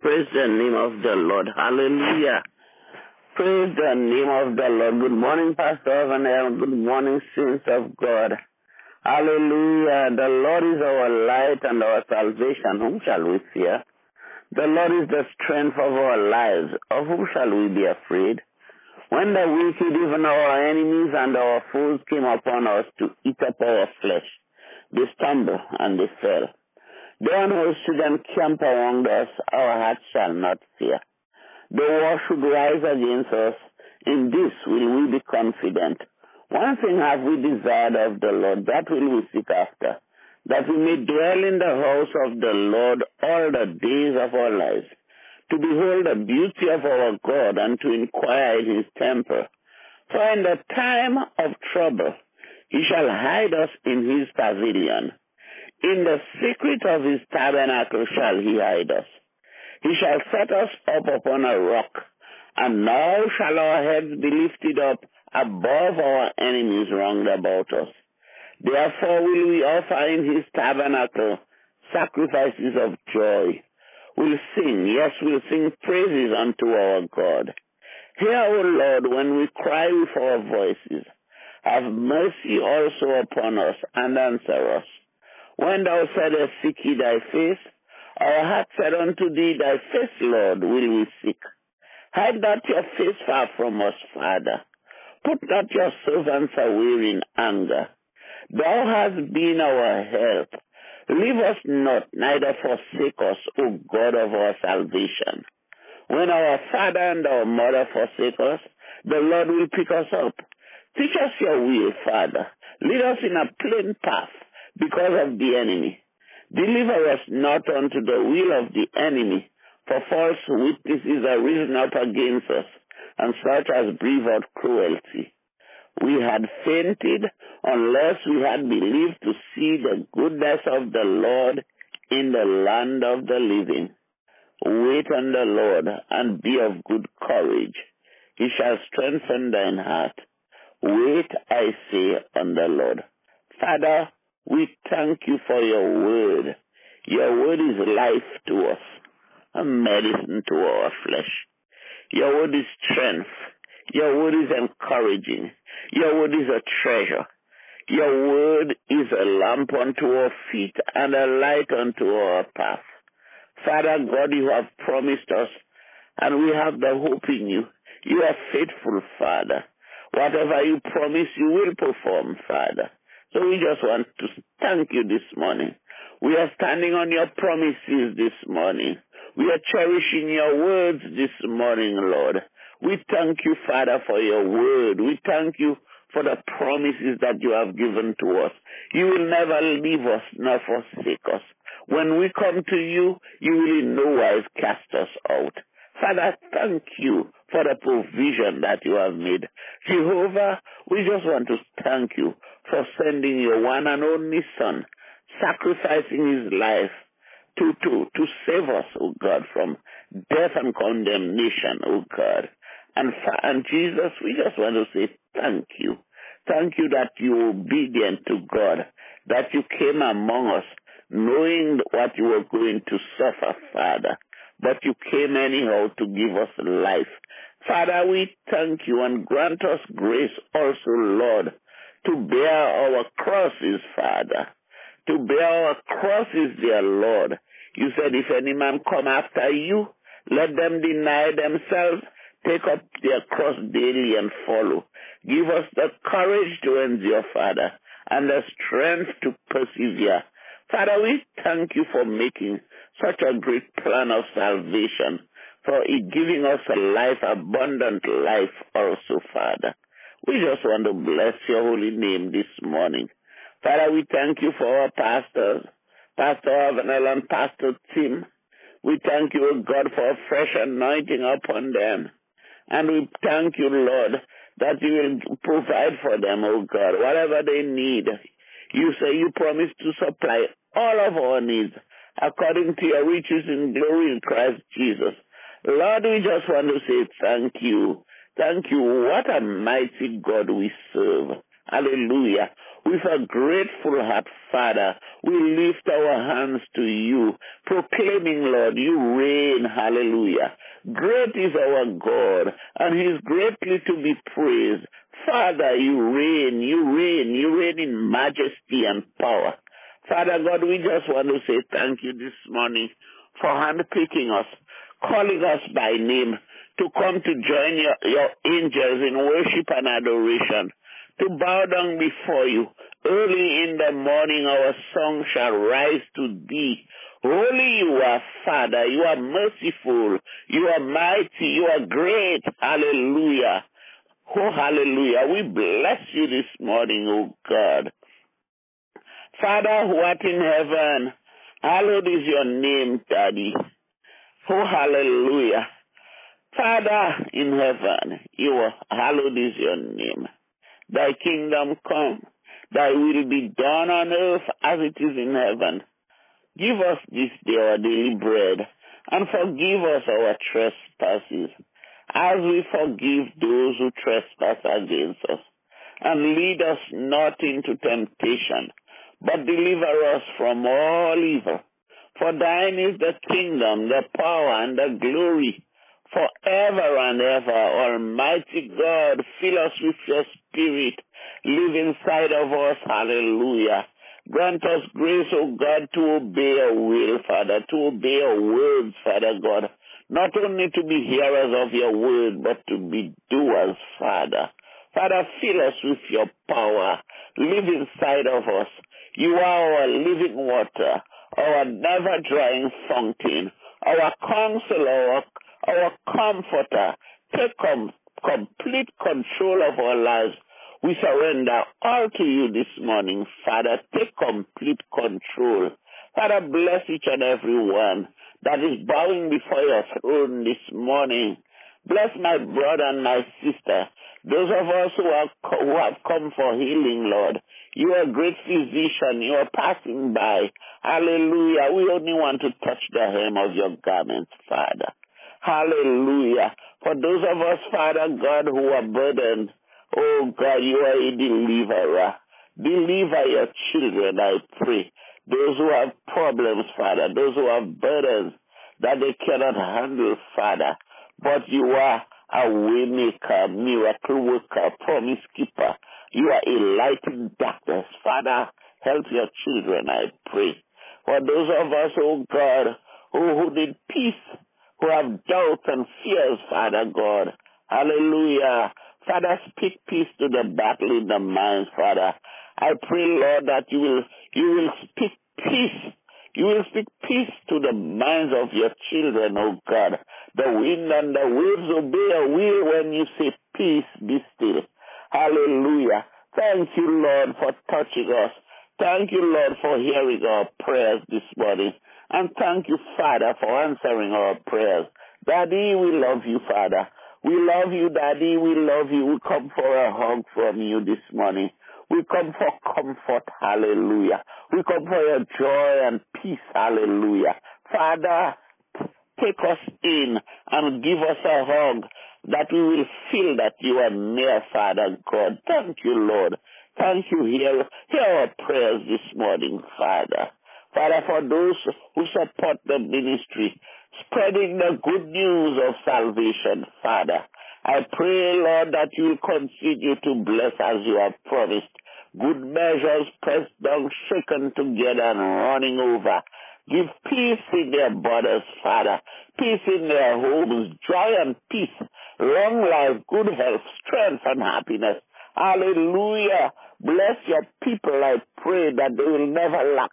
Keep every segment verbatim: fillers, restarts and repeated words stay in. Praise the name of the Lord. Hallelujah. Praise the name of the Lord. Good morning, Pastor Evanel. Good morning, saints of God. Hallelujah. The Lord is our light and our salvation. Whom shall we fear? The Lord is the strength of our lives. Of whom shall we be afraid? When the wicked, even our enemies and our foes, came upon us to eat up our flesh, they stumbled and they fell. They and whose children camp around us, our hearts shall not fear. The war should rise against us. In this will we be confident. One thing have we desired of the Lord, that will we seek after, that we may dwell in the house of the Lord all the days of our lives, to behold the beauty of our God and to inquire in his temple. For in the time of trouble he shall hide us in his pavilion. In the secret of his tabernacle shall he hide us. He shall set us up upon a rock, and now shall our heads be lifted up above our enemies round about us. Therefore will we offer in his tabernacle sacrifices of joy. We'll sing, yes, we'll sing praises unto our God. Hear, O Lord, when we cry with our voices. Have mercy also upon us, and answer us. When thou saidest, seek ye thy face, our heart said unto thee, thy face, Lord, will we seek. Hide not your face far from us, Father. Put not your servants away in anger. Thou hast been our help. Leave us not, neither forsake us, O God of our salvation. When our father and our mother forsake us, the Lord will pick us up. Teach us your will, Father. Lead us in a plain path because of the enemy. Deliver us not unto the will of the enemy, for false witnesses are risen up against us, and such as breathe out cruelty. We had fainted unless we had believed to see the goodness of the Lord in the land of the living. Wait on the Lord, and be of good courage. He shall strengthen thine heart. Wait, I say, on the Lord. Father, we thank you for your word. Your word is life to us, a medicine to our flesh. Your word is strength. Your word is encouraging. Your word is a treasure. Your word is a lamp unto our feet and a light unto our path. Father God, you have promised us, and we have the hope in you. You are faithful, Father. Whatever you promise, you will perform, Father. So we just want to thank you this morning. We are standing on your promises this morning. We are cherishing your words this morning, Lord. We thank you, Father, for your word. We thank you for the promises that you have given to us. You will never leave us nor forsake us. When we come to you, you will in no wise cast us out. Father, thank you for the provision that you have made. Jehovah, we just want to thank you for sending your one and only Son, sacrificing his life to, to, to save us, O God, from death and condemnation, O God. And, and Jesus, we just want to say thank you. Thank you that you were obedient to God, that you came among us knowing what you were going to suffer, Father. But you came anyhow to give us life. Father, we thank you, and grant us grace also, Lord, to bear our crosses, Father. To bear our crosses, dear Lord. You said, if any man come after you, let them deny themselves, take up their cross daily and follow. Give us the courage to endure, Father, and the strength to persevere. Father, we thank you for making such a great plan of salvation, for giving us a life, abundant life also, Father. We just want to bless your holy name this morning. Father, we thank you for our pastors, Pastor Evanel and Pastor Tim. We thank you, O God, for a fresh anointing upon them. And we thank you, Lord, that you will provide for them, O God, whatever they need. You say you promise to supply all of our needs according to your riches in glory in Christ Jesus. Lord, we just want to say thank you. Thank you. What a mighty God we serve. Hallelujah. With a grateful heart, Father, we lift our hands to you, proclaiming, Lord, you reign. Hallelujah. Great is our God, and he is greatly to be praised. Father, you reign, you reign, you reign in majesty and power. Father God, we just want to say thank you this morning for handpicking us, calling us by name, to come to join your, your angels in worship and adoration, to bow down before you. Early in the morning our song shall rise to thee. Holy you are, Father, you are merciful, you are mighty, you are great. Hallelujah. Oh, hallelujah. We bless you this morning, oh God. Father who art in heaven, hallowed is your name, Daddy. Oh, hallelujah. Father in heaven, you are, hallowed is your name. Thy kingdom come, thy will be done on earth as it is in heaven. Give us this day our daily bread, and forgive us our trespasses, as we forgive those who trespass against us. And lead us not into temptation, but deliver us from all evil. For thine is the kingdom, the power, and the glory, forever and ever. Almighty God, fill us with your Spirit. Live inside of us. Hallelujah. Grant us grace, O God, to obey your will, Father, to obey your words, Father God. Not only to be hearers of your word, but to be doers, Father. Father, fill us with your power. Live inside of us. You are our living water, our never-drying fountain, our counselor, our comforter. Take com- complete control of our lives. We surrender all to you this morning, Father. Take complete control. Father, bless each and every one that is bowing before your throne this morning. Bless my brother and my sister, those of us who, are, who have come for healing, Lord. You are a great physician. You are passing by. Hallelujah. We only want to touch the hem of your garment, Father. Hallelujah. For those of us, Father God, who are burdened, oh God, you are a deliverer. Deliver your children, I pray. Those who have problems, Father, those who have burdens that they cannot handle, Father, but you are a waymaker, miracle worker, promise keeper. You are a light in darkness. Father, help your children, I pray. For those of us, oh God, who, who need peace, who have doubts and fears, Father God, hallelujah. Father, speak peace to the battle in the mind, Father. I pray, Lord, that you will you will speak peace. You will speak peace to the minds of your children, oh God. The wind and the waves obey your will when you say, peace, be still. Hallelujah. Thank you, Lord, for touching us. Thank you, Lord, for hearing our prayers this morning. And thank you, Father, for answering our prayers. Daddy, we love you, Father. We love you, Daddy. We love you. We come for a hug from you this morning. We come for comfort. Hallelujah. We come for your joy and peace. Hallelujah. Father, take us in and give us a hug that we will feel that you are near, Father God. Thank you, Lord. Thank you. Hear, hear our prayers this morning, Father. Father, for those who support the ministry, spreading the good news of salvation, Father, I pray, Lord, that you will continue to bless as you have promised. Good measures pressed down, shaken together, and running over. Give peace in their borders, Father. Peace in their homes, joy and peace, long life, good health, strength, and happiness. Hallelujah. Bless your people, I pray, that they will never lack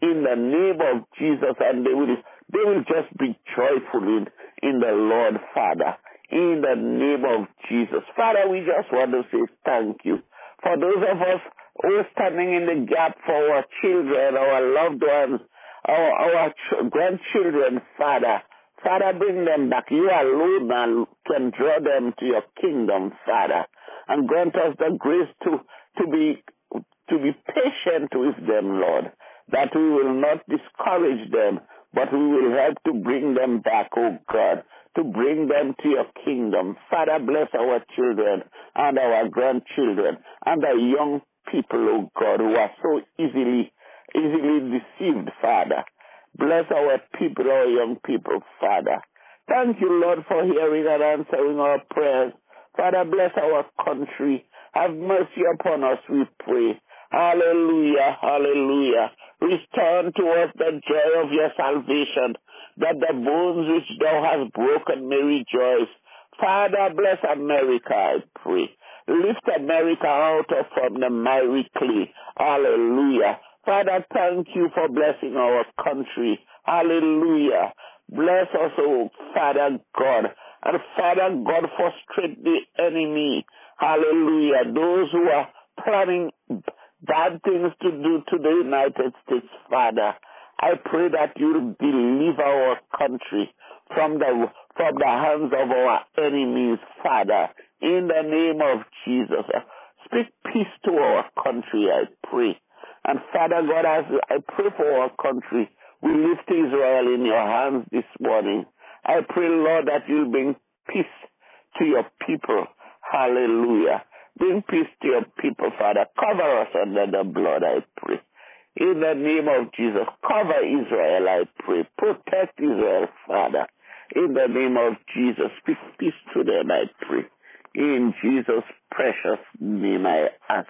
in the name of Jesus, and they will They will just be joyful in, in the Lord, Father, in the name of Jesus. Father, we just want to say thank you. For those of us who are standing in the gap for our children, our loved ones, our, our ch- grandchildren, Father, Father, bring them back. You alone can draw them to your kingdom, Father, and grant us the grace to, to be to be patient with them, Lord, that we will not discourage them, but we will help to bring them back, oh God, to bring them to your kingdom. Father, bless our children and our grandchildren and the young people, oh God, who are so easily, easily deceived, Father. Bless our people, our young people, Father. Thank you, Lord, for hearing and answering our prayers. Father, bless our country. Have mercy upon us, we pray. Hallelujah, hallelujah. Restore unto us the joy of your salvation, that the bones which thou hast broken may rejoice. Father, bless America, I pray. Lift America out of from the miry clay. Hallelujah. Father, thank you for blessing our country. Hallelujah. Bless us, oh Father God. And Father God, frustrate the enemy. Hallelujah. Those who are planning bad things to do to the United States, Father, I pray that you deliver our country from the from the hands of our enemies, Father, in the name of Jesus. Speak peace to our country, I pray. And Father God, as I pray for our country, we lift Israel in your hands this morning. I pray, Lord, that you'll bring peace to your people. Hallelujah. Bring peace to your people, Father. Cover us under the blood, I pray. In the name of Jesus, cover Israel, I pray. Protect Israel, Father. In the name of Jesus, speak peace to them, I pray. In Jesus' precious name, I ask.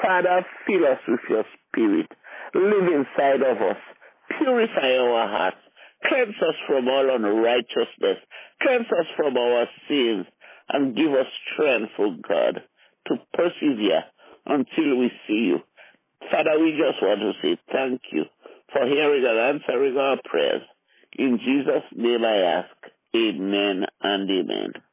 Father, fill us with your spirit. Live inside of us. Purify our hearts. Cleanse us from all unrighteousness. Cleanse us from our sins. And give us strength, O God, to persevere until we see you. Father, we just want to say thank you for hearing and answering our prayers. In Jesus' name I ask. Amen and amen.